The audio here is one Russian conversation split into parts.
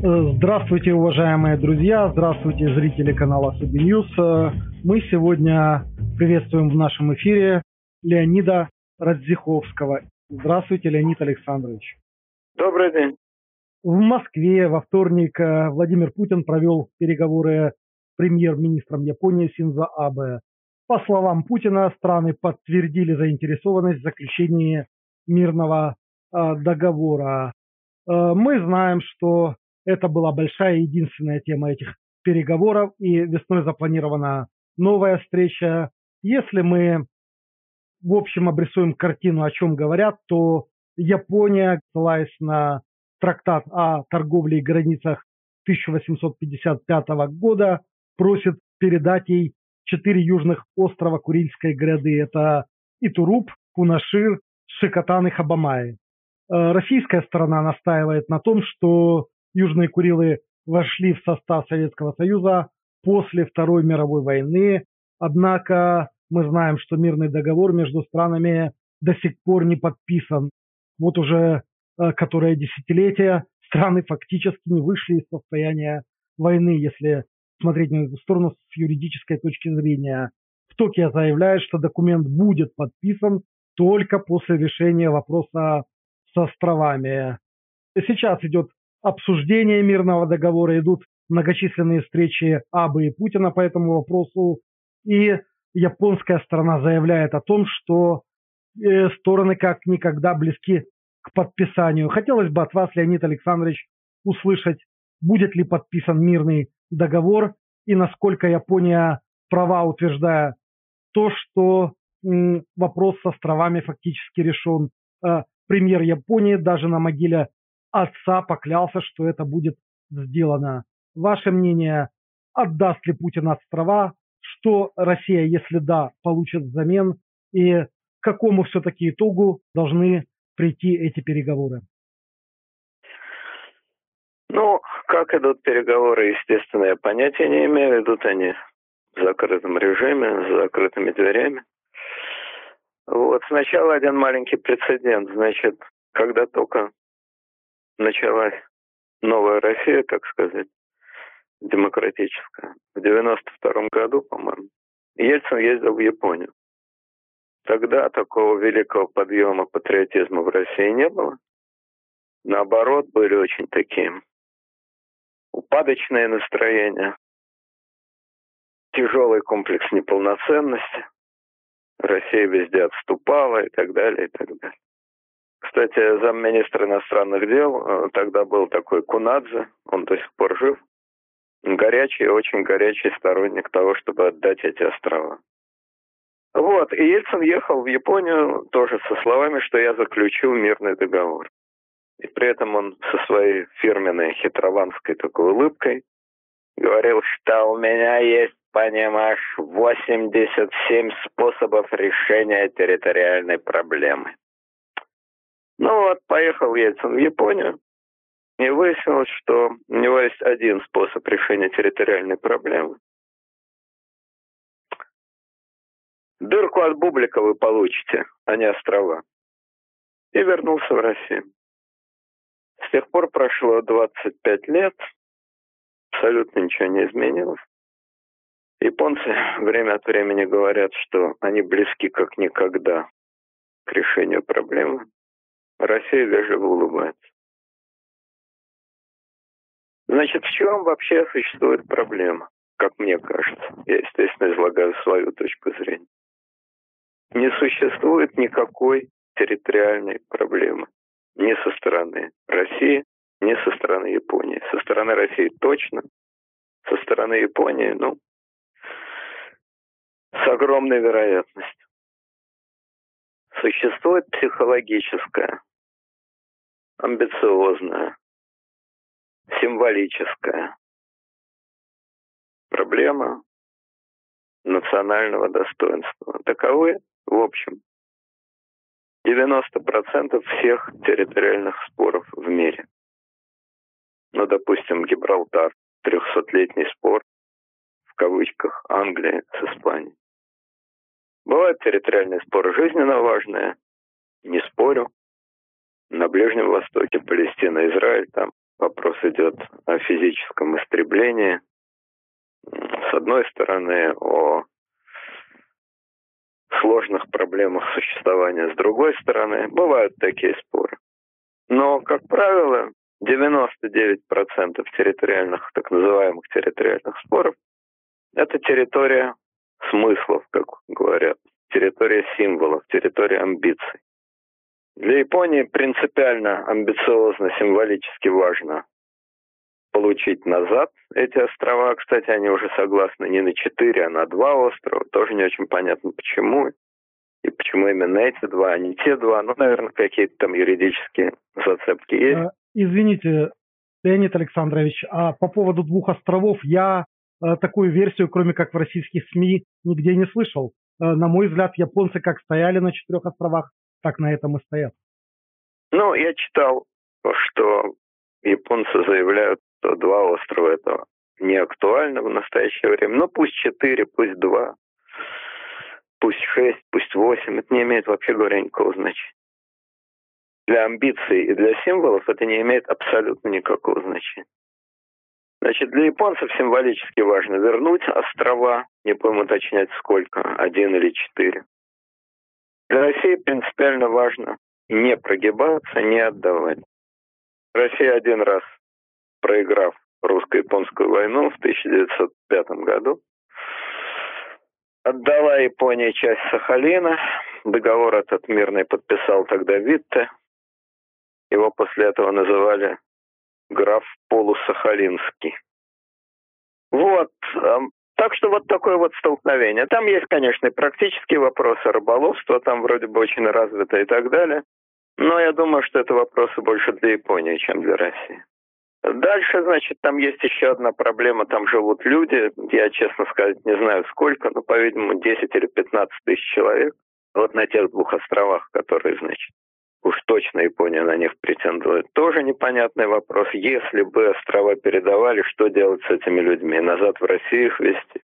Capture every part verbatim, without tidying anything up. Здравствуйте, уважаемые друзья, здравствуйте, зрители канала SobiNews. Мы сегодня приветствуем в нашем эфире Леонида Радзиховского. Здравствуйте, Леонид Александрович. Добрый день. В Москве во вторник Владимир Путин провел переговоры с премьер-министром Японии Синдзо Абэ. По словам Путина, страны подтвердили заинтересованность в заключении мирного договора. Мы знаем, что это была большая и единственная тема этих переговоров, и весной запланирована новая встреча. Если мы, в общем, обрисуем картину, о чем говорят, то Япония, ссылаясь на трактат о торговле и границах тысяча восемьсот пятьдесят пятого года, просит передать ей четыре южных острова Курильской гряды. Это Итуруп, Кунашир, Шикотан и Хабомаи. Российская сторона настаивает на том, что Южные Курилы вошли в состав Советского Союза после Второй мировой войны. Однако мы знаем, что мирный договор между странами до сих пор не подписан. Вот уже которое десятилетие страны фактически не вышли из состояния войны, если смотреть на эту сторону с юридической точки зрения. В Токио заявляют, что документ будет подписан только после решения вопроса с островами. Сейчас идет обсуждение мирного договора, идут многочисленные встречи Абэ и Путина по этому вопросу, и японская сторона заявляет о том, что стороны как никогда близки к подписанию. Хотелось бы от вас, Леонид Александрович, услышать, будет ли подписан мирный договор и насколько Япония права, утверждая то, что м, вопрос с островами фактически решен. Э, премьер Японии даже на могиле отца поклялся, что это будет сделано. Ваше мнение, отдаст ли Путин острова, что Россия, если да, получит взамен, и к какому все-таки итогу должны прийти эти переговоры? Ну, как идут переговоры, естественно, я понятия не имею. Идут они в закрытом режиме, с закрытыми дверями. Вот, сначала один маленький прецедент. Значит, когда только началась новая Россия, так сказать, демократическая, в девяносто втором году, по-моему, Ельцин ездил в Японию. Тогда такого великого подъема патриотизма в России не было. Наоборот, были очень такие упадочные настроения, тяжелый комплекс неполноценности, Россия везде отступала и так далее, и так далее. Кстати, замминистра иностранных дел тогда был такой Кунадзе, он до сих пор жив, горячий, очень горячий сторонник того, чтобы отдать эти острова. Вот, и Ельцин ехал в Японию тоже со словами, что я заключил мирный договор. И при этом он со своей фирменной хитрованской такой улыбкой говорил, что у меня есть, понимаешь, восемьдесят семь способов решения территориальной проблемы. Ну вот, поехал Ельцин в Японию, и выяснилось, что у него есть один способ решения территориальной проблемы. Дырку от бублика вы получите, а не острова. И вернулся в Россию. С тех пор прошло двадцать пять лет, абсолютно ничего не изменилось. Японцы время от времени говорят, что они близки как никогда к решению проблемы. Россия вежливо улыбается. Значит, в чем вообще существует проблема, как мне кажется? Я, естественно, излагаю свою точку зрения. Не существует никакой территориальной проблемы. Ни со стороны России, ни со стороны Японии. Со стороны России точно, со стороны Японии, ну, с огромной вероятностью. Существует психологическая, амбициозная, символическая проблема национального достоинства. Таковы, в общем, девяносто процентов всех территориальных споров в мире. Ну, допустим, Гибралтар, трехсотлетний спор, в кавычках, Англии с Испанией. Бывают территориальные споры жизненно важные, не спорю. На Ближнем Востоке, Палестина, Израиль, там Вопрос идет о физическом истреблении. С одной стороны, о сложных проблемах существования. С другой стороны, бывают такие споры. Но, как правило, девяносто девять процентов территориальных, так называемых территориальных споров – это территория смыслов, как говорят, территория символов, территория амбиций. Для Японии принципиально, амбициозно, символически важно получить назад эти острова. Кстати, они уже согласны не на четыре, а на два острова. Тоже не очень понятно, почему. И почему именно эти два, а не те два. Ну, наверное, какие-то там юридические зацепки есть. Извините, Леонид Александрович, а по поводу двух островов я такую версию, кроме как в российских СМИ, нигде не слышал. На мой взгляд, японцы как стояли на четырех островах, так на этом и стоят. Ну, я читал, что японцы заявляют, что два острова этого не актуально в настоящее время. Ну, пусть четыре, пусть два, пусть шесть, пусть восемь. Это не имеет, вообще говоря, никакого значения. Для амбиций и для символов это не имеет абсолютно никакого значения. Значит, для японцев символически важно вернуть острова, не будем уточнять сколько, один или четыре. Для России принципиально важно не прогибаться, не отдавать. Россия один раз, проиграв русско-японскую войну в тысяча девятьсот пятом году, отдала Японии часть Сахалина. Договор этот мирный подписал тогда Витте. Его после этого называли граф Полусахалинский. Вот. Так что вот такое вот столкновение. Там есть, конечно, и практические вопросы рыболовства, там вроде бы очень развито и так далее. Но я думаю, что это вопросы больше для Японии, чем для России. Дальше, значит, там есть еще одна проблема. Там живут люди. Я, честно сказать, не знаю сколько, но, по-видимому, десять или пятнадцать тысяч человек. Вот на тех двух островах, которые, значит, уж точно Япония на них претендует. Тоже непонятный вопрос. Если бы острова передавали, что делать с этими людьми? Назад в Россию их везти?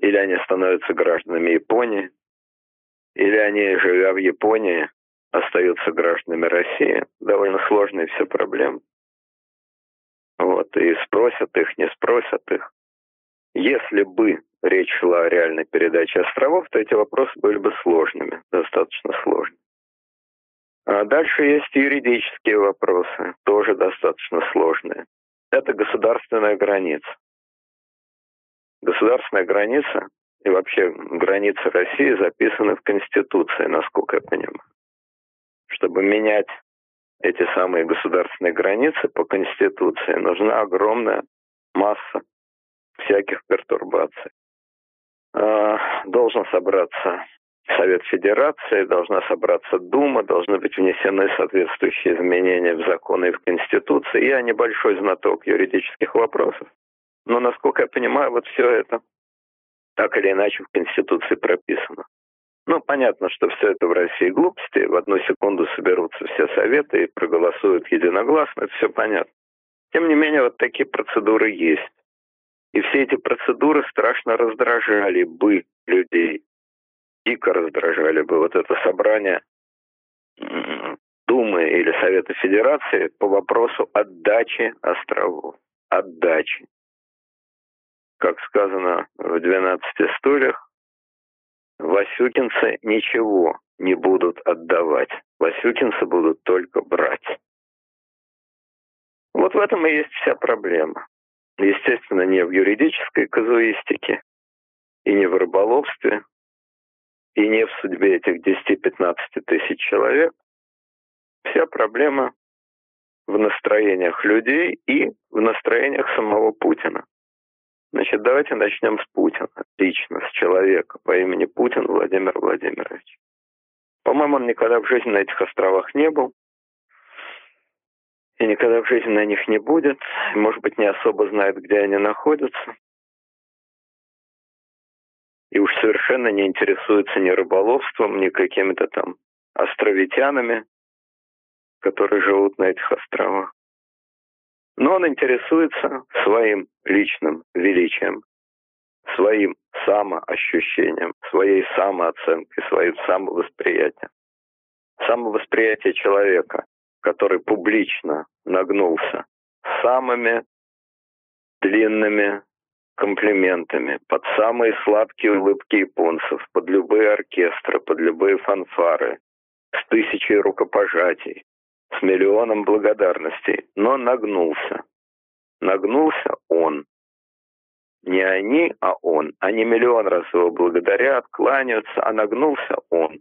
Или они становятся гражданами Японии? Или они, живя в Японии, остаются гражданами России? Довольно сложные все проблемы. Вот. И спросят их, не спросят их. Если бы речь шла о реальной передаче островов, то эти вопросы были бы сложными, достаточно сложными. А дальше есть юридические вопросы, тоже достаточно сложные. Это государственная граница. Государственная граница и вообще границы России записаны в Конституции, насколько я понимаю. Чтобы менять эти самые государственные границы по Конституции, нужна огромная масса всяких пертурбаций. Должен собраться Совет Федерации, должна собраться Дума, должны быть внесены соответствующие изменения в законы и в Конституцию. Я небольшой знаток юридических вопросов, но, насколько я понимаю, вот все это так или иначе в Конституции прописано. Ну, понятно, что все это в России глупости, в одну секунду соберутся все советы и проголосуют единогласно, это все понятно. Тем не менее, вот такие процедуры есть. И все эти процедуры страшно раздражали бы людей. Дико раздражали бы вот это собрание Думы или Совета Федерации по вопросу отдачи островов. Отдачи. Как сказано в «двенадцати стульях», васюкинцы ничего не будут отдавать. Васюкинцы будут только брать. Вот в этом и есть вся проблема. Естественно, не в юридической казуистике, и не в рыболовстве, и не в судьбе этих десяти-пятнадцати тысяч человек. Вся проблема в настроениях людей и в настроениях самого Путина. Значит, давайте начнем с Путина, лично, с человека по имени Путин Владимир Владимирович. По-моему, он никогда в жизни на этих островах не был. И никогда в жизни на них не будет. Может быть, не особо знает, где они находятся. И уж совершенно не интересуется ни рыболовством, ни какими-то там островитянами, которые живут на этих островах. Но он интересуется своим личным величием, своим самоощущением, своей самооценкой, своим самовосприятием. Самовосприятие человека, который публично нагнулся самыми длинными комплиментами, под самые сладкие улыбки японцев, под любые оркестры, под любые фанфары, с тысячей рукопожатий, с миллионом благодарностей. Но нагнулся. Нагнулся он. Не они, а он. Они миллион раз его благодарят, кланяются, а нагнулся он.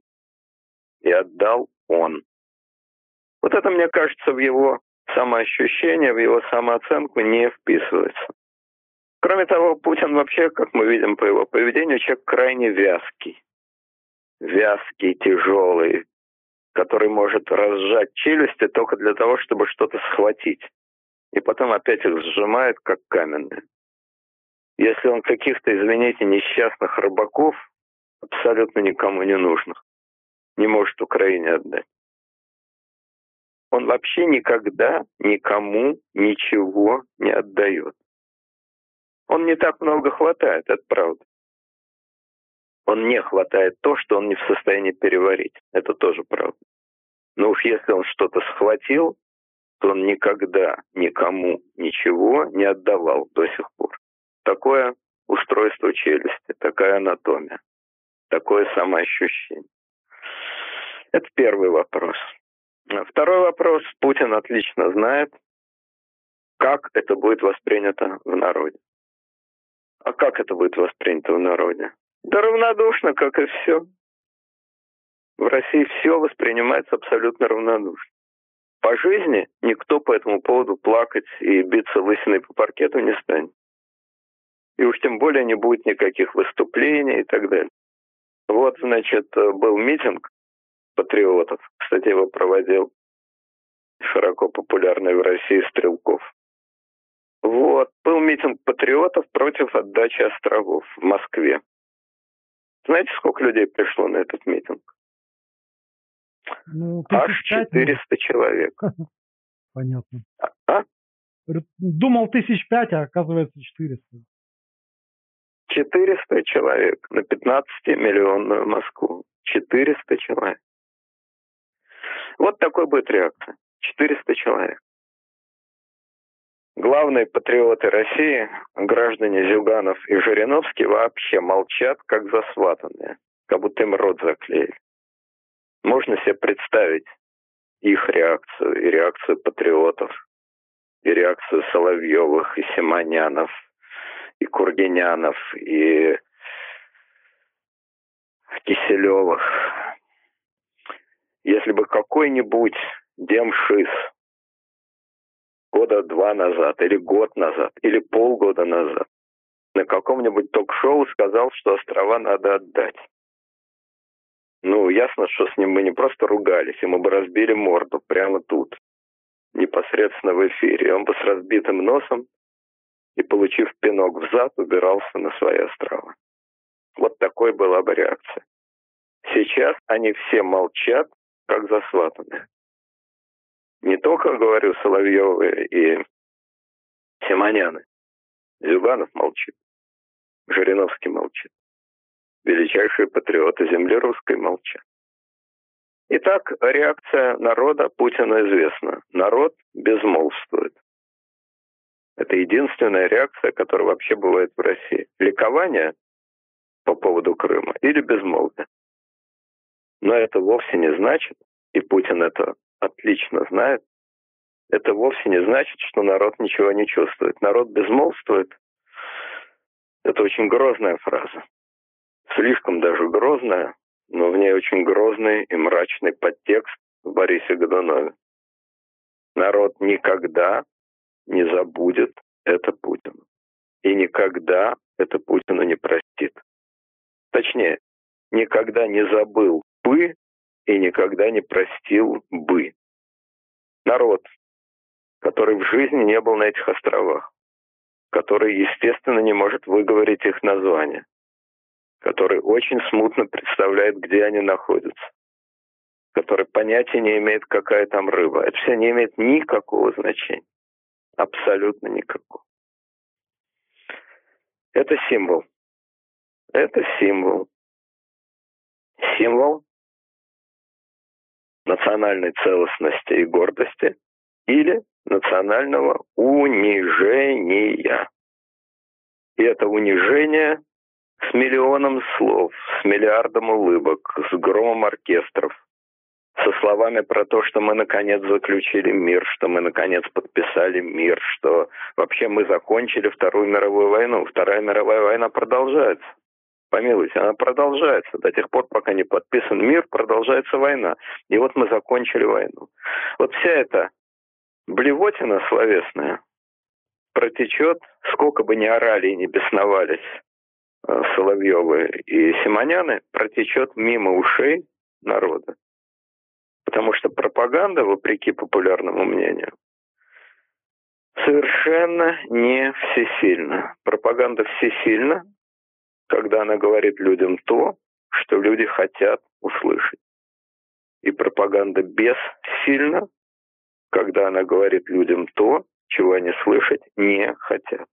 И отдал он. Вот это, мне кажется, в его самоощущение, в его самооценку не вписывается. Кроме того, Путин вообще, как мы видим по его поведению, человек крайне вязкий. Вязкий, тяжелый, который может разжать челюсти только для того, чтобы что-то схватить. И потом опять их сжимает, как каменные. Если он каких-то, извините, несчастных рыбаков, абсолютно никому не нужных, не может Украине отдать. Он вообще никогда никому ничего не отдает. Он не так много хватает, это правда. Он не хватает то, что он не в состоянии переварить. Это тоже правда. Но уж если он что-то схватил, то он никогда никому ничего не отдавал до сих пор. Такое устройство челюсти, такая анатомия, такое самоощущение. Это первый вопрос. Второй вопрос. Путин отлично знает, как это будет воспринято в народе. А как это будет воспринято в народе? Да равнодушно, как и все. В России все воспринимается абсолютно равнодушно. По жизни никто по этому поводу плакать и биться лысиной по паркету не станет. И уж тем более не будет никаких выступлений и так далее. Вот, значит, был митинг патриотов. Кстати, его проводил широко популярный в России Стрелков. Вот, был митинг патриотов против отдачи островов в Москве. Знаете, сколько людей пришло на этот митинг? Ну, аж четыреста человек. Понятно. А? Думал, тысяч пять, а оказывается четыреста. четыреста человек на пятнадцатимиллионную Москву. четыреста человек. Вот такой будет реакция. четыреста человек. Главные патриоты России, граждане Зюганов и Жириновский, вообще молчат, как засватанные, как будто им рот заклеили. Можно себе представить их реакцию, и реакцию патриотов, и реакцию Соловьёвых, и Симонянов, и Кургинянов, и Киселёвых. Если бы какой-нибудь демшиз года два назад, или год назад, или полгода назад на каком-нибудь ток-шоу сказал, что острова надо отдать. Ну, ясно, что с ним мы не просто ругались, и мы бы разбили морду прямо тут, непосредственно в эфире. Он бы с разбитым носом и, получив пинок в зад, убирался на свои острова. Вот такой была бы реакция. Сейчас они все молчат, как засватанные. Не только, говорю, Соловьёвы и Симоняны. Зюганов молчит. Жириновский молчит. Величайшие патриоты земли русской молчат. Итак, реакция народа Путина известна. Народ безмолвствует. Это единственная реакция, которая вообще бывает в России. Ликование по поводу Крыма или безмолвие. Но это вовсе не значит, и Путин это отлично знает, это вовсе не значит, что народ ничего не чувствует. Народ безмолвствует. Это очень грозная фраза. Слишком даже грозная, но в ней очень грозный и мрачный подтекст в Борисе Годунове. Народ никогда не забудет это Путину. И никогда это Путину не простит. Точнее, никогда не забыл бы и никогда не простил бы. Народ, который в жизни не был на этих островах, который, естественно, не может выговорить их название, который очень смутно представляет, где они находятся, который понятия не имеет, какая там рыба. Это все не имеет никакого значения. Абсолютно никакого. Это символ. Это символ. Символ национальной целостности и гордости или национального унижения. И это унижение с миллионом слов, с миллиардом улыбок, с громом оркестров, со словами про то, что мы наконец заключили мир, что мы наконец подписали мир, что вообще мы закончили Вторую мировую войну. Вторая мировая война продолжается. Помилуйте, она продолжается. До тех пор, пока не подписан мир, продолжается война. И вот мы закончили войну. Вот вся эта блевотина словесная протечет, сколько бы ни орали и ни бесновались Соловьёвы и Симоняны, протечет мимо ушей народа. Потому что пропаганда, вопреки популярному мнению, совершенно не всесильна. Пропаганда всесильна, когда она говорит людям то, что люди хотят услышать. И пропаганда бессильна, когда она говорит людям то, чего они слышать не хотят.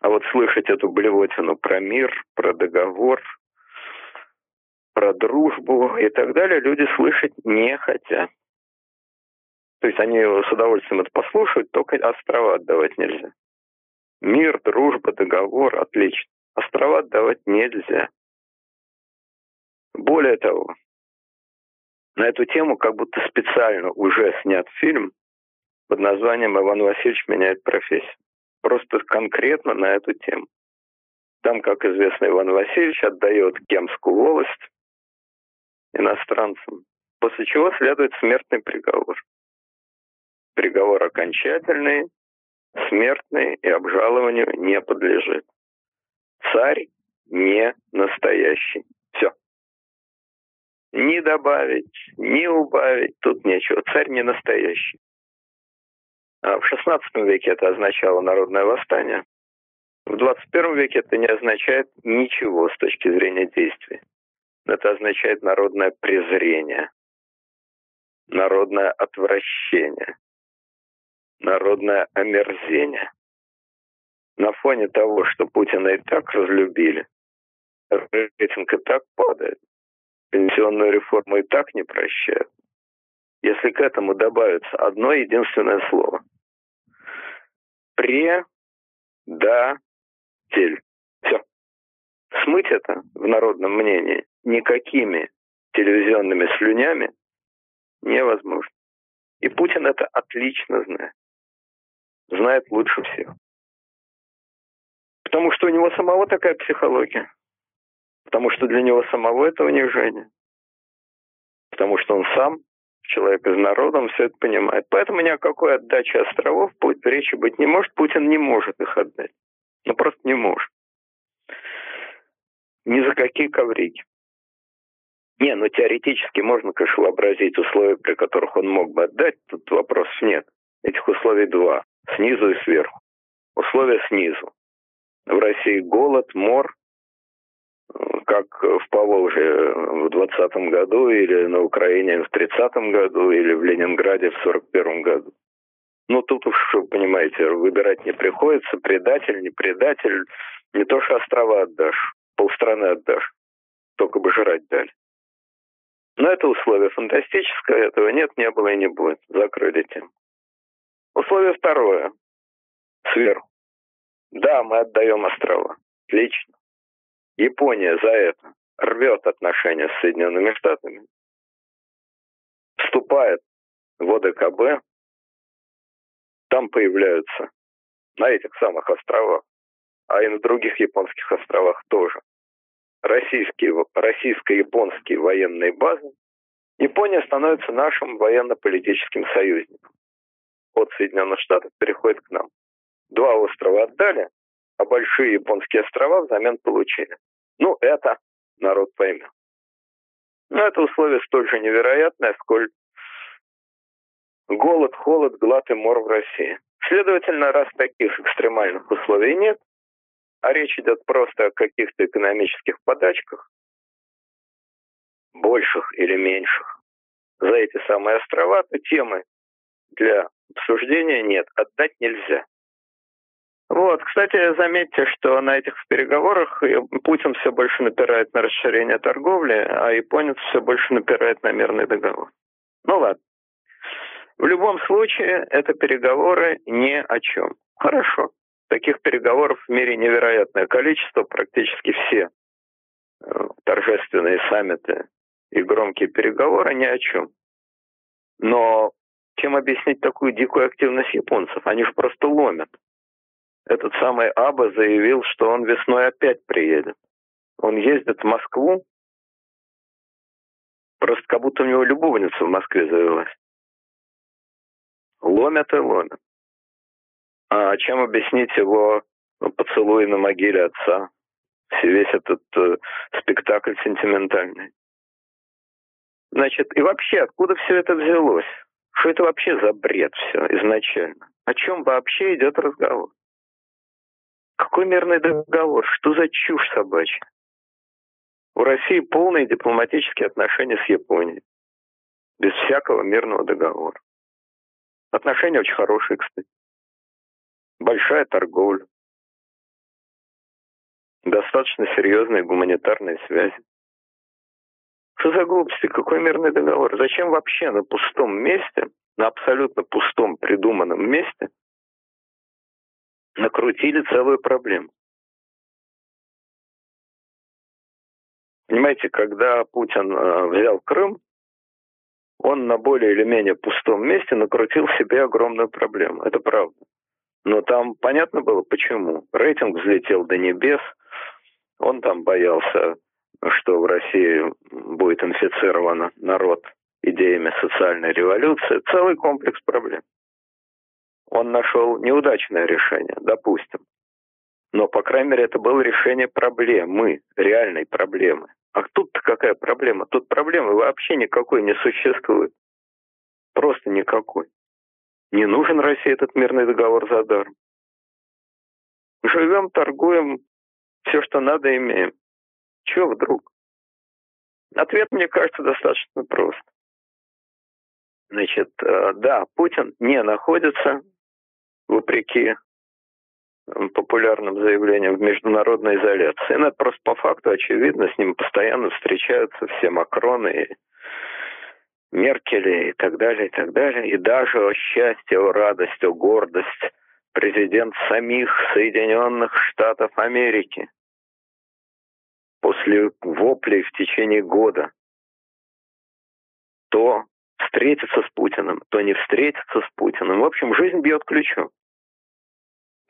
А вот слышать эту блевотину про мир, про договор, про дружбу и так далее люди слышать не хотят. То есть они с удовольствием это послушают, только острова отдавать нельзя. Мир, дружба, договор, отлично. Острова отдавать нельзя. Более того, на эту тему как будто специально уже снят фильм под названием «Иван Васильевич меняет профессию». Просто конкретно на эту тему. Там, как известно, Иван Васильевич отдает Кемскую волость иностранцам, после чего следует смертный приговор. Приговор окончательный, смертный и обжалованию не подлежит. Царь не настоящий. Все. Ни добавить, ни убавить, тут нечего. Царь не настоящий. А в шестнадцатом веке это означало народное восстание. В двадцать первом веке это не означает ничего с точки зрения действий. Это означает народное презрение, народное отвращение, народное омерзение. На фоне того, что Путина и так разлюбили, рейтинг и так падает, пенсионную реформу и так не прощают. Если к этому добавится одно единственное слово – предатель. Все. Смыть это в народном мнении никакими телевизионными слюнями невозможно. И Путин это отлично знает. Знает лучше всех. Потому что у него самого такая психология. Потому что для него самого это унижение. Потому что он сам, человек из народа, он все это понимает. Поэтому ни о какой отдаче островов речи быть не может. Путин не может их отдать. Ну просто не может. Ни за какие коврики. Не, ну теоретически можно, конечно, вообразить условия, при которых он мог бы отдать. Тут вопросов нет. Этих условий два. Снизу и сверху. Условия снизу. В России голод, мор, как в Поволжье в двадцатом году, или на Украине в тридцатом году, или в Ленинграде в сорок первом году. Ну, тут уж, понимаете, выбирать не приходится. Предатель, не предатель. Не то, что острова отдашь, полстраны отдашь. Только бы жрать дали. Но это условие фантастическое. Этого нет, не было и не будет. Закрыли тему. Условие второе. Сверху. Да, мы отдаем острова. Отлично. Япония за это рвет отношения с Соединенными Штатами, вступает в о дэ ка бэ, там появляются на этих самых островах, а и на других японских островах тоже, российские, российско-японские военные базы. Япония становится нашим военно-политическим союзником. От Соединенных Штатов переходит к нам. Два острова отдали, а большие японские острова взамен получили. Ну, это народ поймет. Но это условие столь же невероятное, сколь голод, холод, глад и мор в России. Следовательно, раз таких экстремальных условий нет, а речь идет просто о каких-то экономических подачках, больших или меньших, за эти самые острова, то темы для обсуждения нет, отдать нельзя. Вот, кстати, заметьте, что на этих переговорах Путин все больше напирает на расширение торговли, а японец все больше напирает на мирный договор. Ну ладно. В любом случае, это переговоры ни о чем. Хорошо. Таких переговоров в мире невероятное количество, практически все торжественные саммиты и громкие переговоры ни о чем. Но чем объяснить такую дикую активность японцев? Они же просто ломят. Этот самый Абэ заявил, что он весной опять приедет. Он ездит в Москву, просто как будто у него любовница в Москве завелась. Ломят и ломят. А чем объяснить его поцелуй на могиле отца? Весь этот э, спектакль сентиментальный. Значит, и вообще, откуда все это взялось? Что это вообще за бред все изначально? О чем вообще идет разговор? Какой мирный договор? Что за чушь собачья? У России полные дипломатические отношения с Японией. Без всякого мирного договора. Отношения очень хорошие, кстати. Большая торговля. Достаточно серьезные гуманитарные связи. Что за глупости? Какой мирный договор? Зачем вообще на пустом месте, на абсолютно пустом придуманном месте, накрутили целую проблему? Понимаете, когда Путин э, взял Крым, он на более или менее пустом месте накрутил себе огромную проблему. Это правда. Но там понятно было, почему. Рейтинг взлетел до небес. Он там боялся, что в России будет инфицирован народ идеями социальной революции. Целый комплекс проблем. Он нашел неудачное решение, допустим. Но, по крайней мере, это было решение проблемы, реальной проблемы. А тут-то какая проблема? Тут проблемы вообще никакой не существует. Просто никакой. Не нужен России этот мирный договор за даром. Живем, торгуем, все, что надо, имеем. Чего вдруг? Ответ, мне кажется, достаточно прост. Значит, да, Путин не находится, вопреки популярным заявлениям, в международной изоляции. Но это просто по факту очевидно, с ним постоянно встречаются все Макроны и Меркель и так далее, и так далее. И даже, о счастье, о радость, о гордость, президент самих Соединенных Штатов Америки после воплей в течение года то встретится с Путиным, то не встретится с Путиным. В общем, жизнь бьет ключом.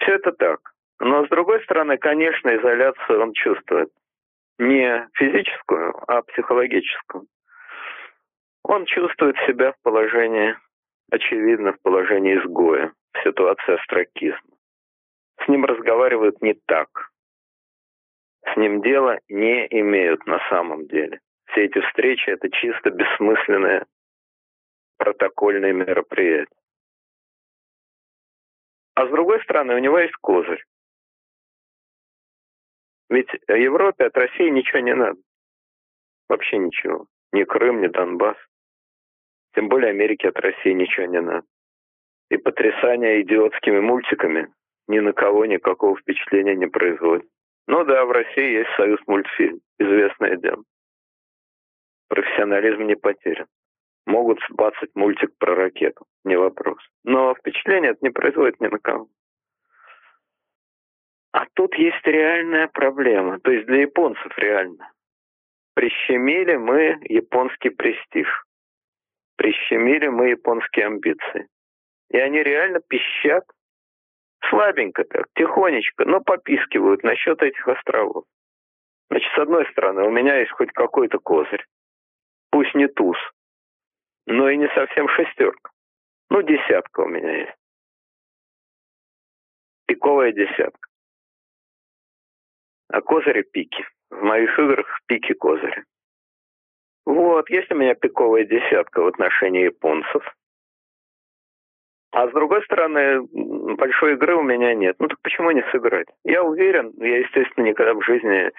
Все это так. Но, с другой стороны, конечно, изоляцию он чувствует. Не физическую, а психологическую. Он чувствует себя в положении, очевидно, в положении изгоя, в ситуации остракизма. С ним разговаривают не так. С ним дела не имеют на самом деле. Все эти встречи — это чисто бессмысленные протокольные мероприятия. А с другой стороны, у него есть козырь. Ведь Европе от России ничего не надо. Вообще ничего. Ни Крым, ни Донбасс. Тем более Америке от России ничего не надо. И потрясание идиотскими мультиками ни на кого никакого впечатления не производит. Ну да, в России есть союз мультфильм. Известное дело. Профессионализм не потерян. Могут сбацать мультик про ракету, не вопрос. Но впечатление это не производит ни на кого. А тут есть реальная проблема, то есть для японцев реально. Прищемили мы японский престиж, прищемили мы японские амбиции. И они реально пищат, слабенько так, тихонечко, но попискивают насчет этих островов. Значит, с одной стороны, у меня есть хоть какой-то козырь, пусть не туз, но и не совсем шестерка. Ну, десятка у меня есть. Пиковая десятка. А козыри пики. В моих играх пики козыри. Вот, есть у меня пиковая десятка в отношении японцев. А с другой стороны, большой игры у меня нет. Ну, так почему не сыграть? Я уверен, я, естественно, никогда в жизни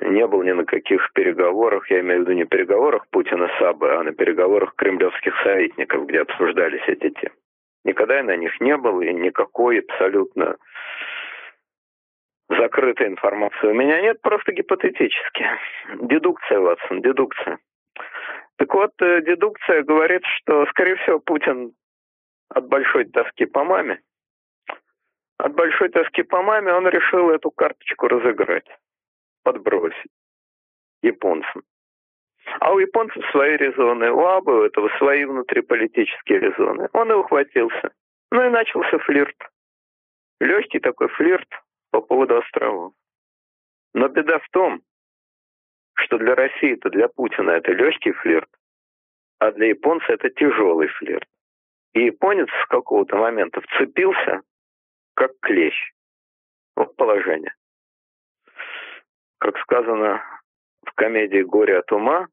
не был ни на каких переговорах, я имею в виду не переговорах Путина с Абэ, а на переговорах кремлевских советников, где обсуждались эти темы. Никогда я на них не был, и никакой абсолютно закрытой информации у меня нет, просто гипотетически. Дедукция, Ватсон, дедукция. Так вот, дедукция говорит, что, скорее всего, Путин от большой тоски по маме, от большой тоски по маме он решил эту карточку разыграть, подбросить японцам. А у японцев свои резоны, у Абэ, у этого свои внутриполитические резоны. Он и ухватился. Ну и начался флирт. Легкий такой флирт по поводу островов. Но беда в том, что для России-то, для Путина это легкий флирт, а для японца это тяжелый флирт. И японец с какого-то момента вцепился, как клещ. Вот положение. Как сказано в комедии «Горе от ума»,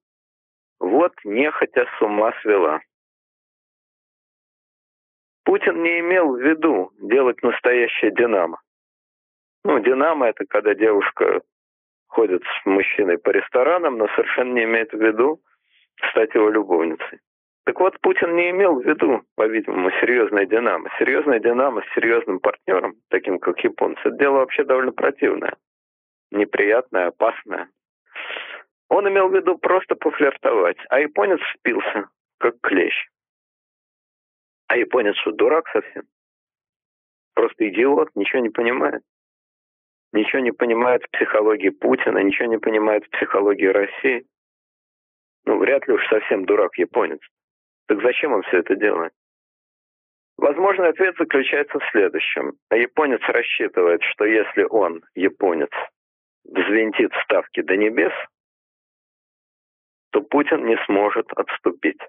вот нехотя с ума свела. Путин не имел в виду делать настоящее «Динамо». Ну, «Динамо» — это когда девушка ходит с мужчиной по ресторанам, но совершенно не имеет в виду стать его любовницей. Так вот, Путин не имел в виду, по-видимому, серьезное «Динамо». Серьезное «Динамо» с серьезным партнером, таким как японцы, это дело вообще довольно противное, неприятное, опасное. Он имел в виду просто пофлиртовать, а японец впился, как клещ. А японец что, дурак совсем? Просто идиот, ничего не понимает. Ничего не понимает в психологии Путина, ничего не понимает в психологии России. Ну, вряд ли уж совсем дурак японец. Так зачем он все это делает? Возможный ответ заключается в следующем. Японец рассчитывает, что если он, японец, взвинтит ставки до небес, то Путин не сможет отступить.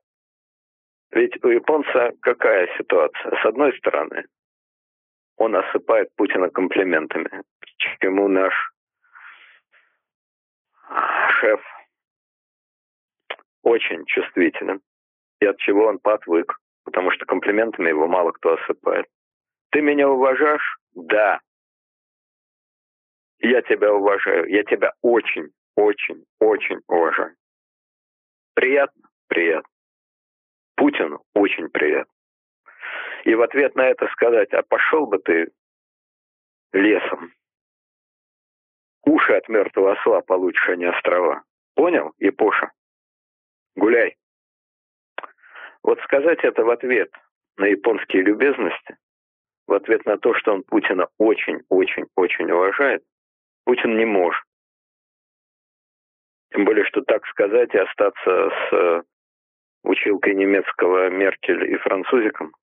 Ведь у японца какая ситуация? С одной стороны, он осыпает Путина комплиментами, чему наш шеф очень чувствителен, и от чего он поотвык, потому что комплиментами его мало кто осыпает. «Ты меня уважаешь?» «Да». «Я тебя уважаю. Я тебя очень, очень, очень уважаю». Приятно? Приятно. Путину очень приятно. И в ответ на это сказать: а пошел бы ты лесом. Уши от мертвого осла получишь, а не острова. Понял, Япоша? Гуляй. Вот сказать это в ответ на японские любезности, в ответ на то, что он Путина очень, очень, очень уважает, Путин не может. Тем более, что так сказать и остаться с училкой немецкого Меркель и французиком,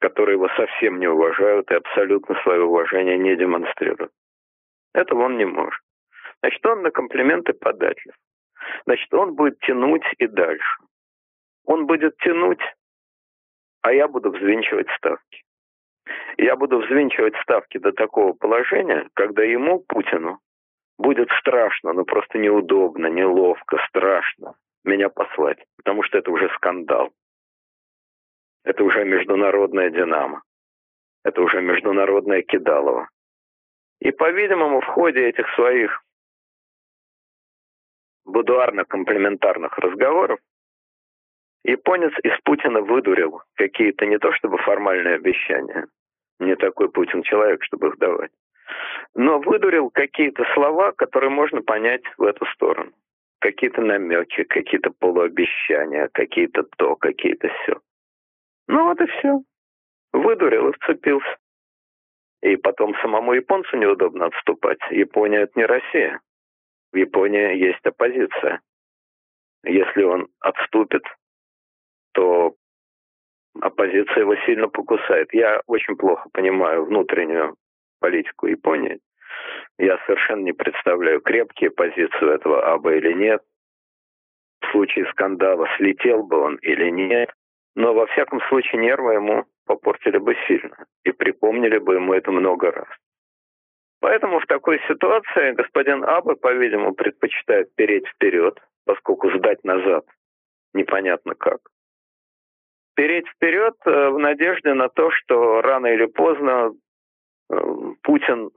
которые его совсем не уважают и абсолютно свое уважение не демонстрируют. Этого он не может. Значит, он на комплименты податлив. Значит, он будет тянуть и дальше. Он будет тянуть, а я буду взвинчивать ставки. Я буду взвинчивать ставки до такого положения, когда ему, Путину, будет страшно, но просто неудобно, неловко, страшно меня послать. Потому что это уже скандал. Это уже международная «Динамо». Это уже международная «Кидалова». И, по-видимому, в ходе этих своих будуарно-комплементарных разговоров японец из Путина выдурил какие-то не то чтобы формальные обещания. Не такой Путин человек, чтобы их давать. Но выдурил какие-то слова, которые можно понять в эту сторону. Какие-то намеки, какие-то полуобещания, какие-то то, какие-то сё. Ну вот и все. Выдурил и вцепился. И потом самому японцу неудобно отступать. Япония — это не Россия. В Японии есть оппозиция. Если он отступит, то оппозиция его сильно покусает. Я очень плохо понимаю внутреннюю политику Японии. Я совершенно не представляю, крепкие позиции этого Абэ или нет. В случае скандала слетел бы он или нет. Но во всяком случае нервы ему попортили бы сильно. И припомнили бы ему это много раз. Поэтому в такой ситуации господин Абэ, по-видимому, предпочитает переть вперед, поскольку сдать назад непонятно как. Переть вперед в надежде на то, что рано или поздно Путин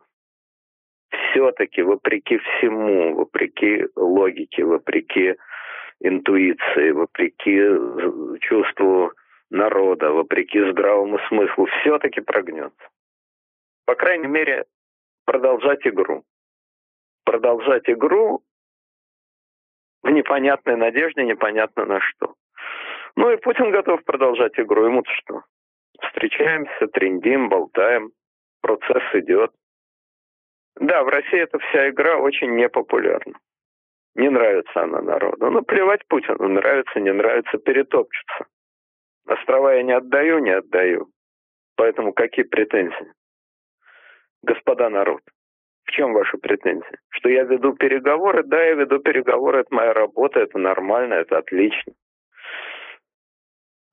все-таки, вопреки всему, вопреки логике, вопреки интуиции, вопреки чувству народа, вопреки здравому смыслу, все-таки прогнется. По крайней мере, продолжать игру. Продолжать игру в непонятной надежде, непонятно на что. Ну и Путин готов продолжать игру. Ему-то что? встречаемся, трындим, болтаем, процесс идет. Да, в России эта вся игра очень непопулярна. Не нравится она народу. Ну, плевать Путину, нравится, не нравится, перетопчется. Острова я не отдаю, не отдаю. Поэтому какие претензии? Господа народ, в чем ваши претензии? Что я веду переговоры? Да, я веду переговоры, это моя работа, это нормально, это отлично.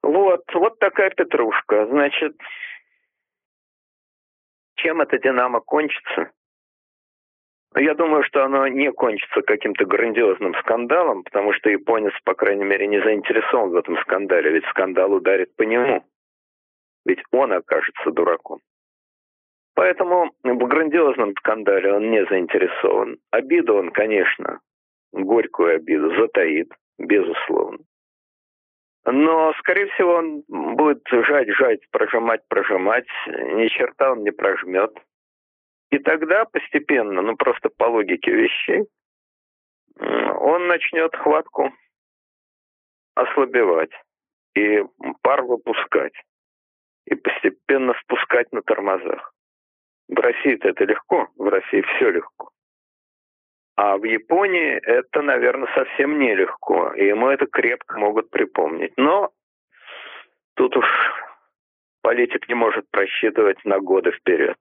Вот, вот такая петрушка. Значит, чем эта «Динамо» кончится? Я думаю, что оно не кончится каким-то грандиозным скандалом, потому что японец, по крайней мере, не заинтересован в этом скандале, ведь скандал ударит по нему. Ведь он окажется дураком. Поэтому в грандиозном скандале он не заинтересован. Обиду он, конечно, горькую обиду затаит, безусловно. Но, скорее всего, он будет жать, жать, прожимать, прожимать. Ни черта он не прожмет. И тогда постепенно, ну просто по логике вещей, он начнет хватку ослабевать и пар выпускать. И постепенно спускать на тормозах. В России-то это легко, в России все легко. А в Японии это, наверное, совсем нелегко. И ему это крепко могут припомнить. Но тут уж политик не может просчитывать на годы вперед.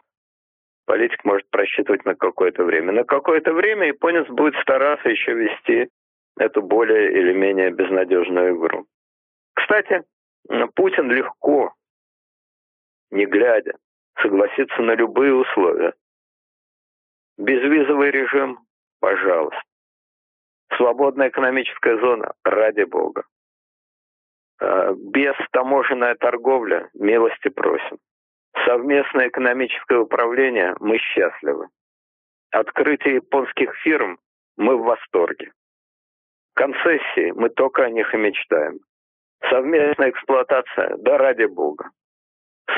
Политик может просчитывать на какое-то время. На какое-то время японец будет стараться еще вести эту более или менее безнадежную игру. Кстати, Путин легко, не глядя, согласится на любые условия. Безвизовый режим — пожалуйста. Свободная экономическая зона — ради бога. Без таможенная торговля — милости просим. Совместное экономическое управление — мы счастливы. Открытие японских фирм — мы в восторге. Концессии — мы только о них и мечтаем. Совместная эксплуатация — да ради бога.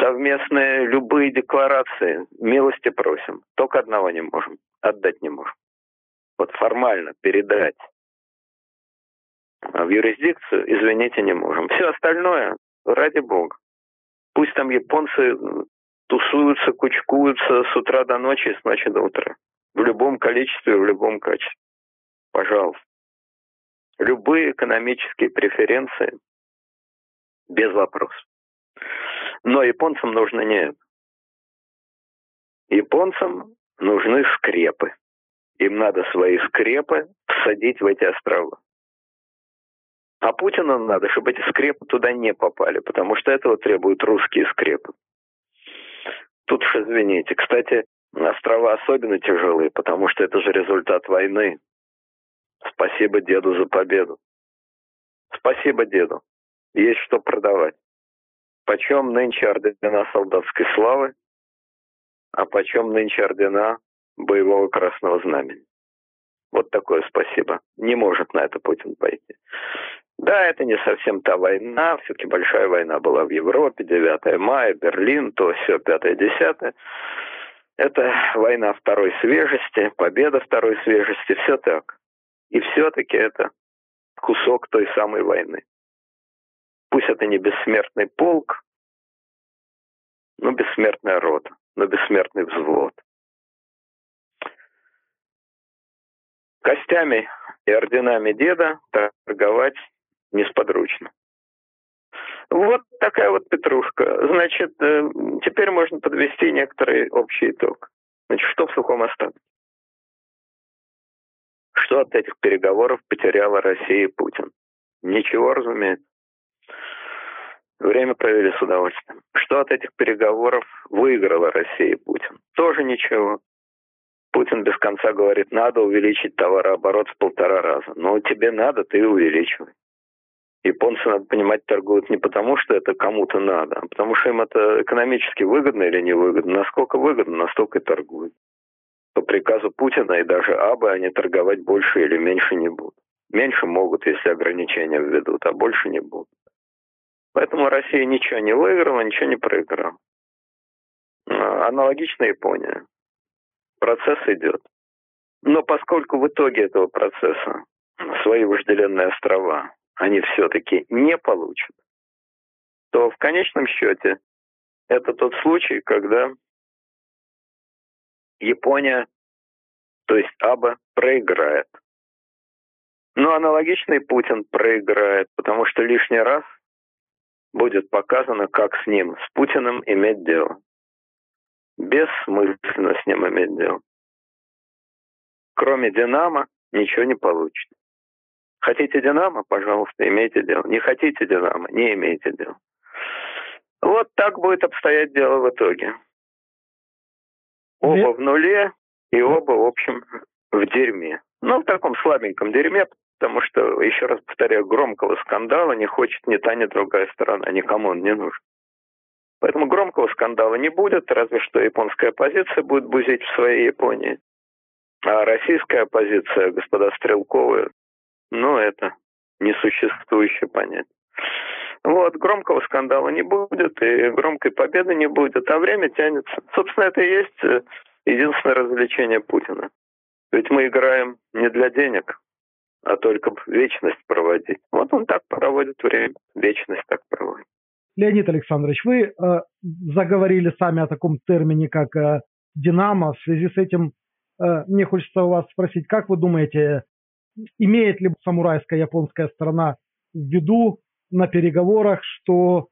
Совместные любые декларации — милости просим. Только одного не можем, отдать не можем. Вот формально передать в юрисдикцию, извините, не можем. Все остальное — ради бога. Пусть там японцы тусуются, кучкуются с утра до ночи и с ночи до утра. В любом количестве, в любом качестве. Пожалуйста. Любые экономические преференции — без вопросов. Но японцам нужно не это. Японцам нужны скрепы. Им надо свои скрепы всадить в эти острова. А Путину надо, чтобы эти скрепы туда не попали, потому что этого требуют русские скрепы. Тут уж извините. Кстати, острова особенно тяжелые, потому что это же результат войны. Спасибо деду за победу. Спасибо деду. Есть что продавать. Почем нынче ордена солдатской славы, а почем нынче ордена боевого красного знамени. Вот такое спасибо. Не может на это Путин пойти. Да, это не совсем та война, все-таки большая война была в Европе, девятое мая, Берлин, то все, пятое-десятое. Это война второй свежести, победа второй свежести, все так. И все-таки это кусок той самой войны. Пусть это не бессмертный полк, но бессмертная рота, но бессмертный взвод. Костями и орденами деда торговать несподручно. Вот такая вот петрушка. Значит, теперь можно подвести некоторый общий итог. Значит, что в сухом остатке? Что от этих переговоров потеряла Россия и Путин? Ничего, разумеется. Время провели с удовольствием. Что от этих переговоров выиграла Россия и Путин? Тоже ничего. Путин без конца говорит: надо увеличить товарооборот в полтора раза. Но тебе надо, ты увеличивай. Японцы, надо понимать, торгуют не потому, что это кому-то надо, а потому что им это экономически выгодно или невыгодно. Насколько выгодно, настолько и торгуют. По приказу Путина и даже Абэ они торговать больше или меньше не будут. Меньше могут, если ограничения введут, а больше не будут. Поэтому Россия ничего не выиграла, ничего не проиграла. Аналогично Япония. Процесс идет. Но поскольку в итоге этого процесса свои вожделенные острова они все-таки не получат, то в конечном счете Это тот случай, когда Япония, то есть Абэ, проиграет. Но аналогично и Путин проиграет, потому что лишний раз будет показано, как с ним, с Путиным иметь дело. Бессмысленно с ним иметь дело. Кроме «Динамо» ничего не получится. Хотите «Динамо» — пожалуйста, имейте дело. Не хотите «Динамо» — не имейте дела. Вот так будет обстоять дело в итоге. Оба в нуле и оба, в общем, в дерьме. Ну, в таком слабеньком дерьме, потому что, еще раз повторяю, громкого скандала не хочет ни та, ни другая сторона. Никому он не нужен. Поэтому громкого скандала не будет, разве что японская оппозиция будет бузить в своей Японии. А российская оппозиция, господа Стрелковы, ну, это несуществующее понятие. Вот, громкого скандала не будет, и громкой победы не будет, а время тянется. Собственно, это и есть единственное развлечение Путина. Ведь мы играем не для денег, а только вечность проводить. Вот он так проводит время, вечность так проводит. Леонид Александрович, вы э, заговорили сами о таком термине, как э, «Динамо». В связи с этим э, мне хочется у вас спросить, как вы думаете, имеет ли самурайская японская сторона в виду на переговорах, что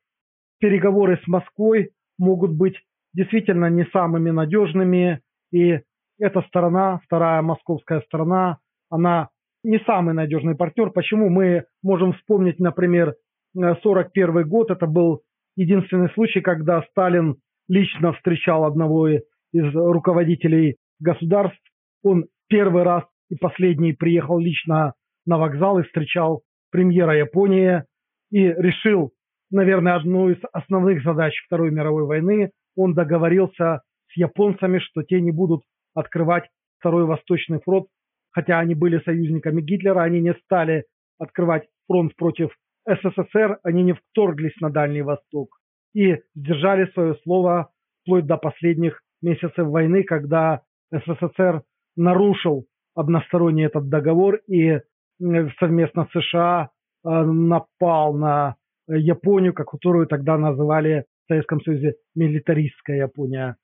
переговоры с Москвой могут быть действительно не самыми надежными, и эта сторона, вторая московская сторона, она не самый надежный партнер. Почему? Мы можем вспомнить, например, сорок первый год. Это был единственный случай, когда Сталин лично встречал одного из руководителей государств. Он первый раз и последний приехал лично на вокзал и встречал премьера Японии и решил, наверное, одну из основных задач Второй мировой войны. Он договорился с японцами, что те не будут открывать Второй Восточный фронт, хотя они были союзниками Гитлера, они не стали открывать фронт против СССР, они не вторглись на Дальний Восток и сдержали свое слово вплоть до последних месяцев войны, когда СССР нарушил односторонний этот договор и совместно с США напал на Японию, которую тогда называли в Советском Союзе милитаристская Япония.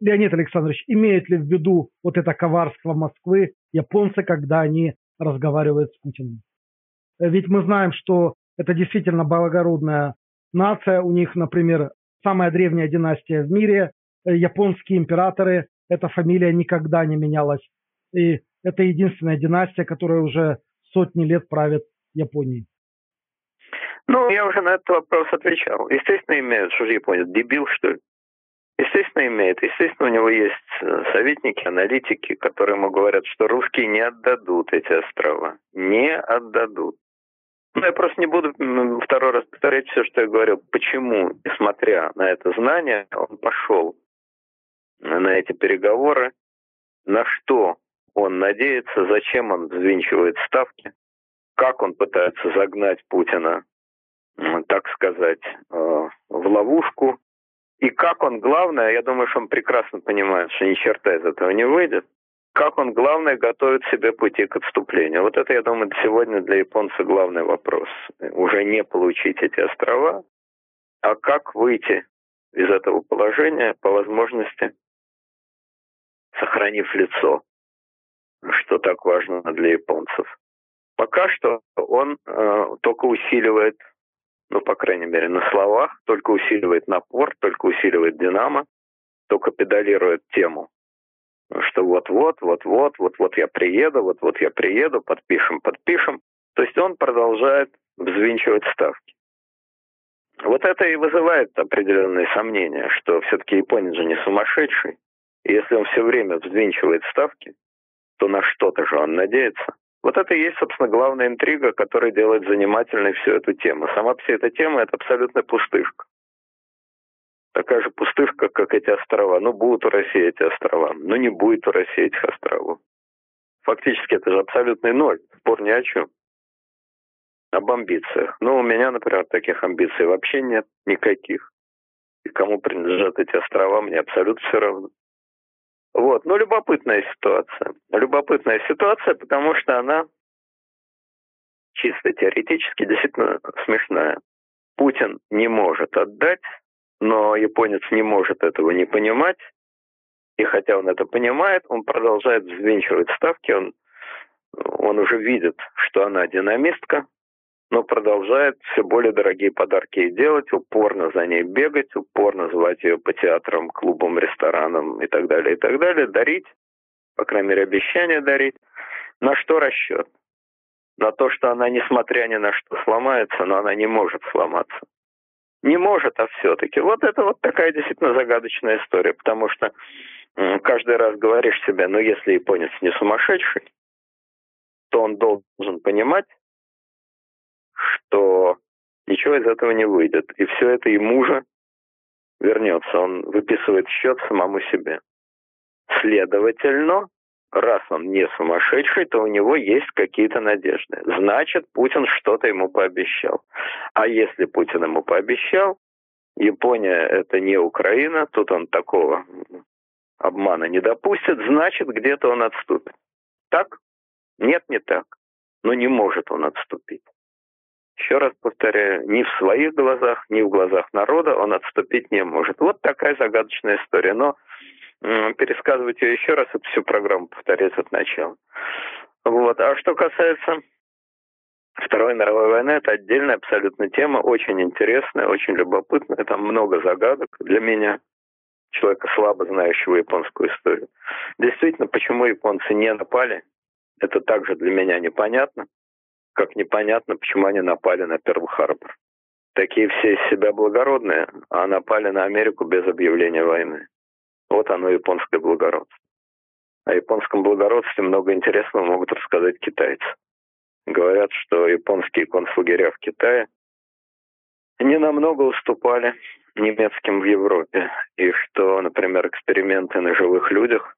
Леонид Александрович, имеет ли в виду вот это коварство Москвы японцы, когда они разговаривают с Путиным? Ведь мы знаем, что это действительно благородная нация. У них, например, самая древняя династия в мире. Японские императоры, эта фамилия никогда не менялась. И это единственная династия, которая уже сотни лет правит Японией. Ну, я уже на этот вопрос отвечал. Естественно, имеют. Что же Япония? Дебил, что ли? Естественно, имеет. Естественно, у него есть советники, аналитики, которые ему говорят, что русские не отдадут эти острова. Не отдадут. Ну, я просто не буду второй раз повторять все, что я говорил. Почему, несмотря на это знание, он пошел на эти переговоры, на что он надеется, зачем он взвинчивает ставки, как он пытается загнать Путина, так сказать, в ловушку. И как он, главное, я думаю, что он прекрасно понимает, что ни черта из этого не выйдет, как он, главное, готовит себе пути к отступлению. Вот это, я думаю, сегодня для японца главный вопрос. Уже не получить эти острова, а как выйти из этого положения по возможности, сохранив лицо, что так важно для японцев. Пока что он э, только усиливает, ну, по крайней мере, на словах, только усиливает напор, только усиливает «Динамо», только педалирует тему, что вот-вот, вот-вот, вот-вот я приеду, вот-вот я приеду, подпишем, подпишем. То есть он продолжает взвинчивать ставки. Вот это и вызывает определенные сомнения, что все-таки японец же не сумасшедший. И если он все время взвинчивает ставки, то на что-то же он надеется. Вот это и есть, собственно, главная интрига, которая делает занимательной всю эту тему. Сама вся эта тема — это абсолютная пустышка. Такая же пустышка, как эти острова. Ну, будут у России эти острова, но не будет у России этих островов. Фактически это же абсолютный ноль, спор ни о чем. Об амбициях. Ну, у меня, например, таких амбиций вообще нет никаких. И кому принадлежат эти острова, мне абсолютно все равно. Вот, ну, любопытная ситуация. Любопытная ситуация, потому что она чисто теоретически действительно смешная. Путин не может отдать Но японец не может этого не понимать. И хотя он это понимает, он продолжает взвинчивать ставки. Он, он уже видит, что она динамистка, но продолжает все более дорогие подарки ей делать, упорно за ней бегать, упорно звать ее по театрам, клубам, ресторанам и так далее, и так далее, дарить, по крайней мере, обещания дарить. На что расчет? На то, что она, несмотря ни на что, сломается, но она не может сломаться. Не может, а все-таки. Вот это вот такая действительно загадочная история, потому что каждый раз говоришь себе, ну если японец не сумасшедший, то он должен понимать, что ничего из этого не выйдет. И все это ему же вернется. Он выписывает счет самому себе. Следовательно, раз он не сумасшедший, то у него есть какие-то надежды. Значит, Путин что-то ему пообещал. А если Путин ему пообещал, Япония — это не Украина, тут он такого обмана не допустит, значит, где-то он отступит. Так? Нет, не так. Но не может он отступить. Еще раз повторяю, ни в своих глазах, ни в глазах народа он отступить не может. Вот такая загадочная история. Но пересказывать ее еще раз, эту всю программу повторять от начала. Вот. А что касается Второй мировой войны, это отдельная абсолютно тема, очень интересная, очень любопытная. Там много загадок для меня, человека, слабо знающего японскую историю. Действительно, почему японцы не напали, это также для меня непонятно. Как непонятно, почему они напали на Перл-Харбор. Такие все из себя благородные, а напали на Америку без объявления войны. Вот оно, японское благородство. О японском благородстве много интересного могут рассказать китайцы. Говорят, что японские концлагеря в Китае не намного уступали немецким в Европе. И что, например, эксперименты на живых людях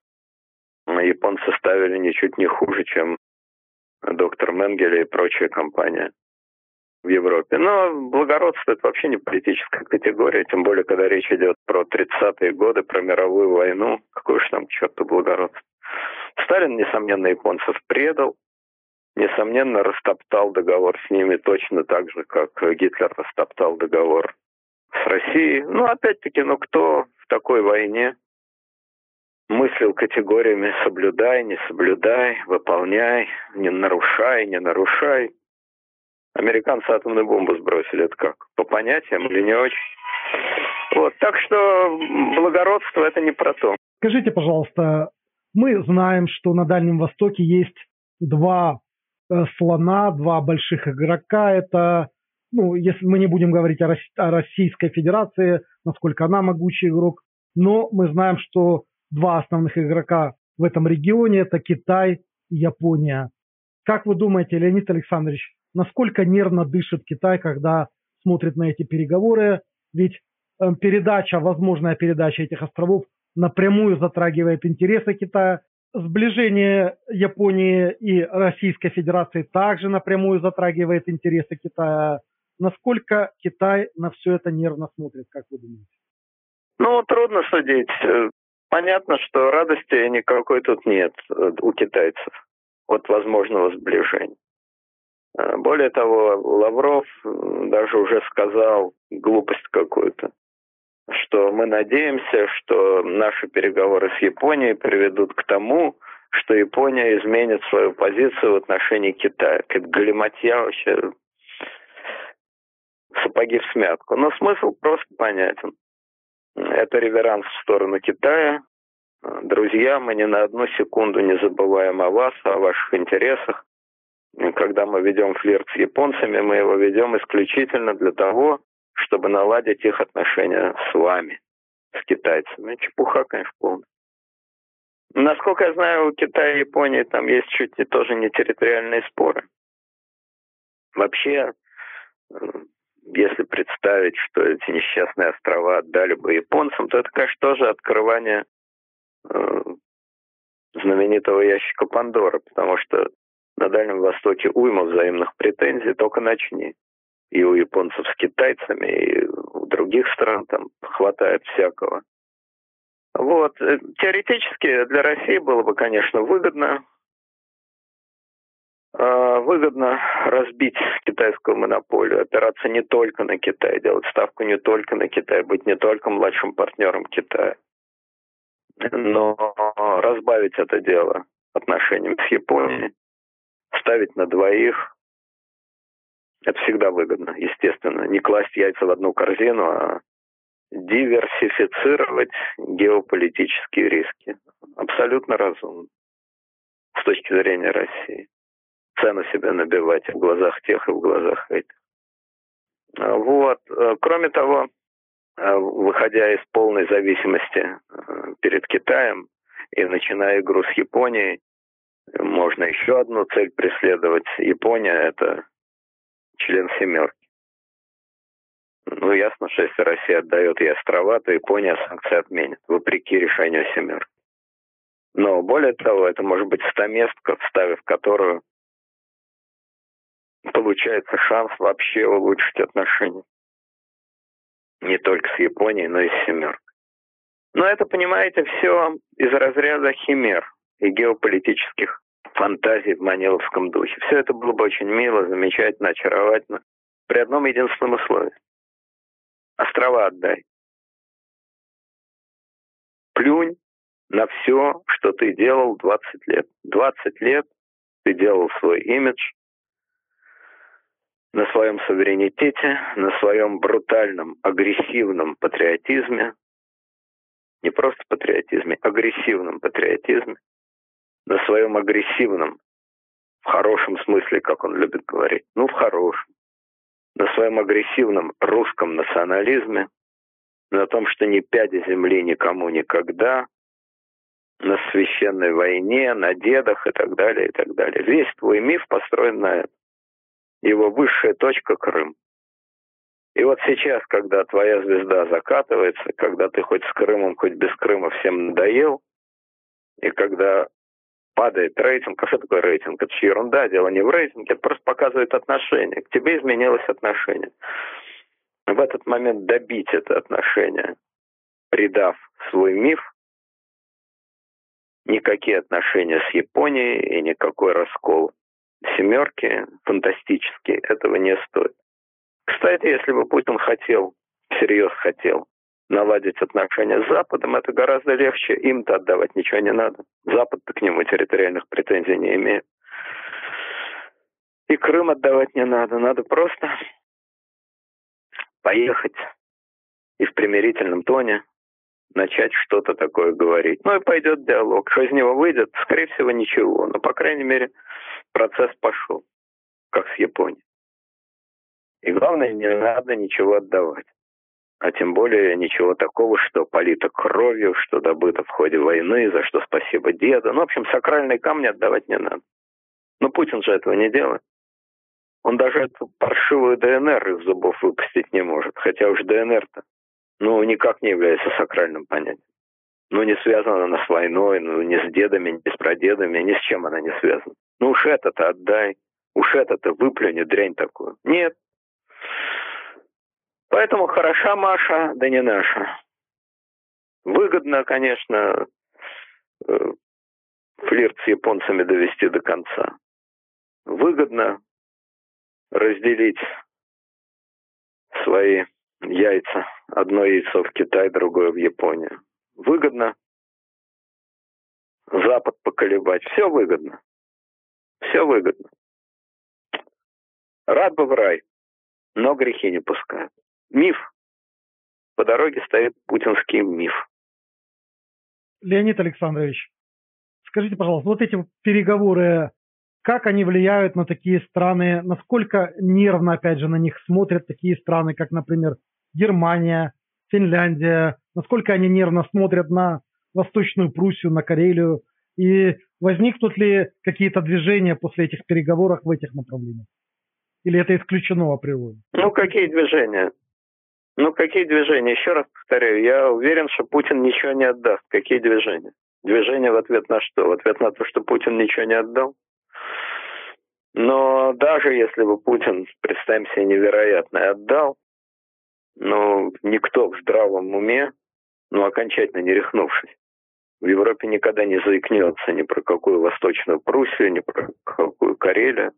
японцы ставили ничуть не хуже, чем доктор Менгеле и прочая компания в Европе. Но благородство — это вообще не политическая категория, тем более, когда речь идет про тридцатые годы, про мировую войну. Какое же там к черту благородство? Сталин, несомненно, японцев предал, несомненно, растоптал договор с ними точно так же, как Гитлер растоптал договор с Россией. Ну, опять-таки, ну кто в такой войне мыслил категориями «соблюдай, не соблюдай, выполняй, не нарушай, не нарушай». Американцы атомную бомбу сбросили, это как? По понятиям или не очень? Вот, так что благородство — это не про то. Скажите, пожалуйста, мы знаем, что на Дальнем Востоке есть два слона, два больших игрока. Это, ну, если мы не будем говорить о Российской Федерации, насколько она могучий игрок, но мы знаем, что два основных игрока в этом регионе – это Китай и Япония. Как вы думаете, Леонид Александрович, насколько нервно дышит Китай, когда смотрит на эти переговоры? Ведь передача, возможная передача этих островов напрямую затрагивает интересы Китая. Сближение Японии и Российской Федерации также напрямую затрагивает интересы Китая. Насколько Китай на все это нервно смотрит, как вы думаете? Ну, трудно судить. Понятно, что радости никакой тут нет у китайцев от возможного сближения. Более того, Лавров даже уже сказал глупость какую-то, что мы надеемся, что наши переговоры с Японией приведут к тому, что Япония изменит свою позицию в отношении Китая. Как галиматья вообще, сапоги в смятку. Но смысл просто понятен. Это реверанс в сторону Китая. Друзья, мы ни на одну секунду не забываем о вас, о ваших интересах. Когда мы ведем флирт с японцами, мы его ведем исключительно для того, чтобы наладить их отношения с вами, с китайцами. Чепуха, конечно, полная. Насколько я знаю, у Китая и Японии там есть чуть и тоже не территориальные споры. Вообще, если представить, что эти несчастные острова отдали бы японцам, то это, конечно, тоже открывание э, знаменитого ящика Пандоры, потому что на Дальнем Востоке уйма взаимных претензий, только начни. И у японцев с китайцами, и у других стран там хватает всякого. Вот. Теоретически для России было бы, конечно, выгодно выгодно разбить китайскую монополию, опираться не только на Китай, делать ставку не только на Китай, быть не только младшим партнером Китая, но разбавить это дело отношением с Японией, ставить на двоих. Это всегда выгодно, естественно. Не класть яйца в одну корзину, а диверсифицировать геополитические риски. Абсолютно разумно с точки зрения России. Цену себе набивать в глазах тех и в глазах этих. Вот. Кроме того, выходя из полной зависимости перед Китаем и начиная игру с Японией, можно еще одну цель преследовать. Япония — это член «семерки». Ну, ясно, что если Россия отдает ей острова, то Япония санкции отменит, вопреки решению «семерки». Но более того, это может быть стаместка, вставив которую получается шанс вообще улучшить отношения. Не только с Японией, но и с «семеркой». Но это, понимаете, все из разряда химер и геополитических фантазий в маниловском духе. Все это было бы очень мило, замечательно, очаровательно. При одном единственном условии. Острова отдай. Плюнь на все, что ты делал двадцать лет. двадцать лет ты делал свой имидж на своем суверенитете, на своем брутальном, агрессивном патриотизме. Не просто патриотизме, агрессивном патриотизме. На своем агрессивном, в хорошем смысле, как он любит говорить, ну в хорошем, на своем агрессивном русском национализме, на том, что ни пяди земли никому никогда, на священной войне, на дедах и так далее, и так далее. Весь твой миф построен на этом. Его высшая точка — Крым. И вот сейчас, когда твоя звезда закатывается, когда ты хоть с Крымом, хоть без Крыма всем надоел, и когда падает рейтинг. А что такое рейтинг? Это же ерунда, дело не в рейтинге, это просто показывает отношение. К тебе изменилось отношение. В этот момент добить это отношение, придав свой миф, никакие отношения с Японией и никакой раскол «семерки» фантастический этого не стоит. Кстати, если бы Путин хотел, всерьез хотел, наладить отношения с Западом, это гораздо легче. Им-то отдавать ничего не надо. Запад-то к нему территориальных претензий не имеет. И Крым отдавать не надо. Надо просто поехать и в примирительном тоне начать что-то такое говорить. Ну и пойдет диалог. Что из него выйдет? Скорее всего, ничего. Но, по крайней мере, процесс пошел, как с Японией. И главное, не надо ничего отдавать. А тем более ничего такого, что полито кровью, что добыто в ходе войны, за что спасибо деда. Ну, в общем, сакральные камни отдавать не надо. Но Путин же этого не делает. Он даже эту паршивую ДНР из зубов выпустить не может. Хотя уж ДНР-то, ну, никак не является сакральным понятием. Ну, не связана она с войной, ну, ни с дедами, ни с прадедами, ни с чем она не связана. Ну, уж это-то отдай, уж это-то выплюни, дрянь такую. Нет. Поэтому хороша Маша, да не наша. Выгодно, конечно, флирт с японцами довести до конца. Выгодно разделить свои яйца. Одно яйцо в Китай, другое в Японию. Выгодно Запад поколебать. Все выгодно. Все выгодно. Рад бы в рай, но грехи не пускают. Миф. По дороге стоит путинский миф. Леонид Александрович, скажите, пожалуйста, вот эти переговоры, как они влияют на такие страны, насколько нервно, опять же, на них смотрят такие страны, как, например, Германия, Финляндия, насколько они нервно смотрят на Восточную Пруссию, на Карелию, и возникнут ли какие-то движения после этих переговоров в этих направлениях? Или это исключено априори? Ну, какие движения? Ну, какие движения? Еще раз повторяю, я уверен, что Путин ничего не отдаст. Какие движения? Движения в ответ на что? В ответ на то, что Путин ничего не отдал. Но даже если бы Путин, представим себе, невероятное отдал, ну, никто в здравом уме, ну, окончательно не рехнувшись, в Европе никогда не заикнется ни про какую Восточную Пруссию, ни про какую Карелию.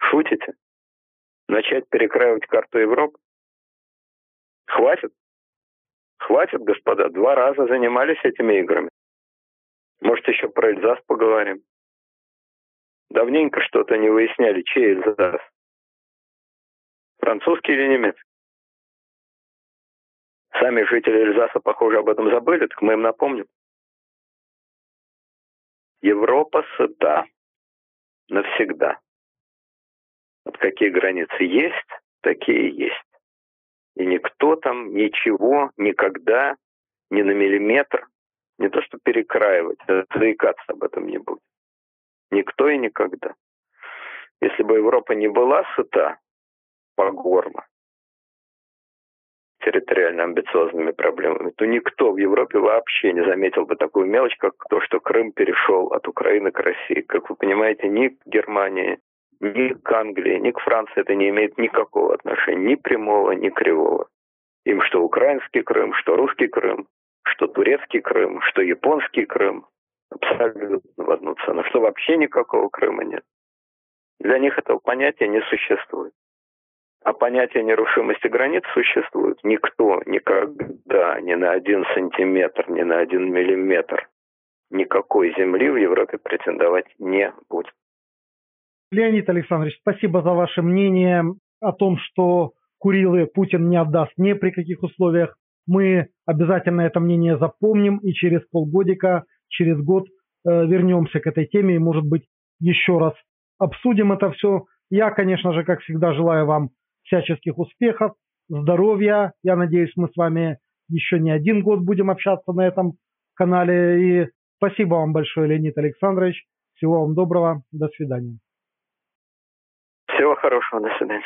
Шутите? Начать перекраивать карту Европы? Хватит? Хватит, господа. Два раза занимались этими играми. Может, еще про Эльзас поговорим? Давненько что-то не выясняли, чей Эльзас. Французский или немецкий? Сами жители Эльзаса, похоже, об этом забыли, так мы им напомним. Европа сыта навсегда. Вот какие границы есть, такие есть. И никто там ничего, никогда, ни на миллиметр, не то что перекраивать, а заикаться об этом не будет. Никто и никогда. Если бы Европа не была сыта по горло территориально амбициозными проблемами, то никто в Европе вообще не заметил бы такую мелочь, как то, что Крым перешел от Украины к России. Как вы понимаете, ни к Германии, ни к Англии, ни к Франции это не имеет никакого отношения, ни прямого, ни кривого. Им что украинский Крым, что русский Крым, что турецкий Крым, что японский Крым, абсолютно в одну цену, что вообще никакого Крыма нет. Для них этого понятия не существует. А понятие нерушимости границ существует. Никто никогда ни на один сантиметр, ни на один миллиметр никакой земли в Европе претендовать не будет. Леонид Александрович, спасибо за ваше мнение о том, что Курилы Путин не отдаст ни при каких условиях. Мы обязательно это мнение запомним и через полгодика, через год вернемся к этой теме и, может быть, еще раз обсудим это все. Я, конечно же, как всегда, желаю вам всяческих успехов, здоровья. Я надеюсь, мы с вами еще не один год будем общаться на этом канале. И спасибо вам большое, Леонид Александрович. Всего вам доброго. До свидания. Всего хорошего. До свидания.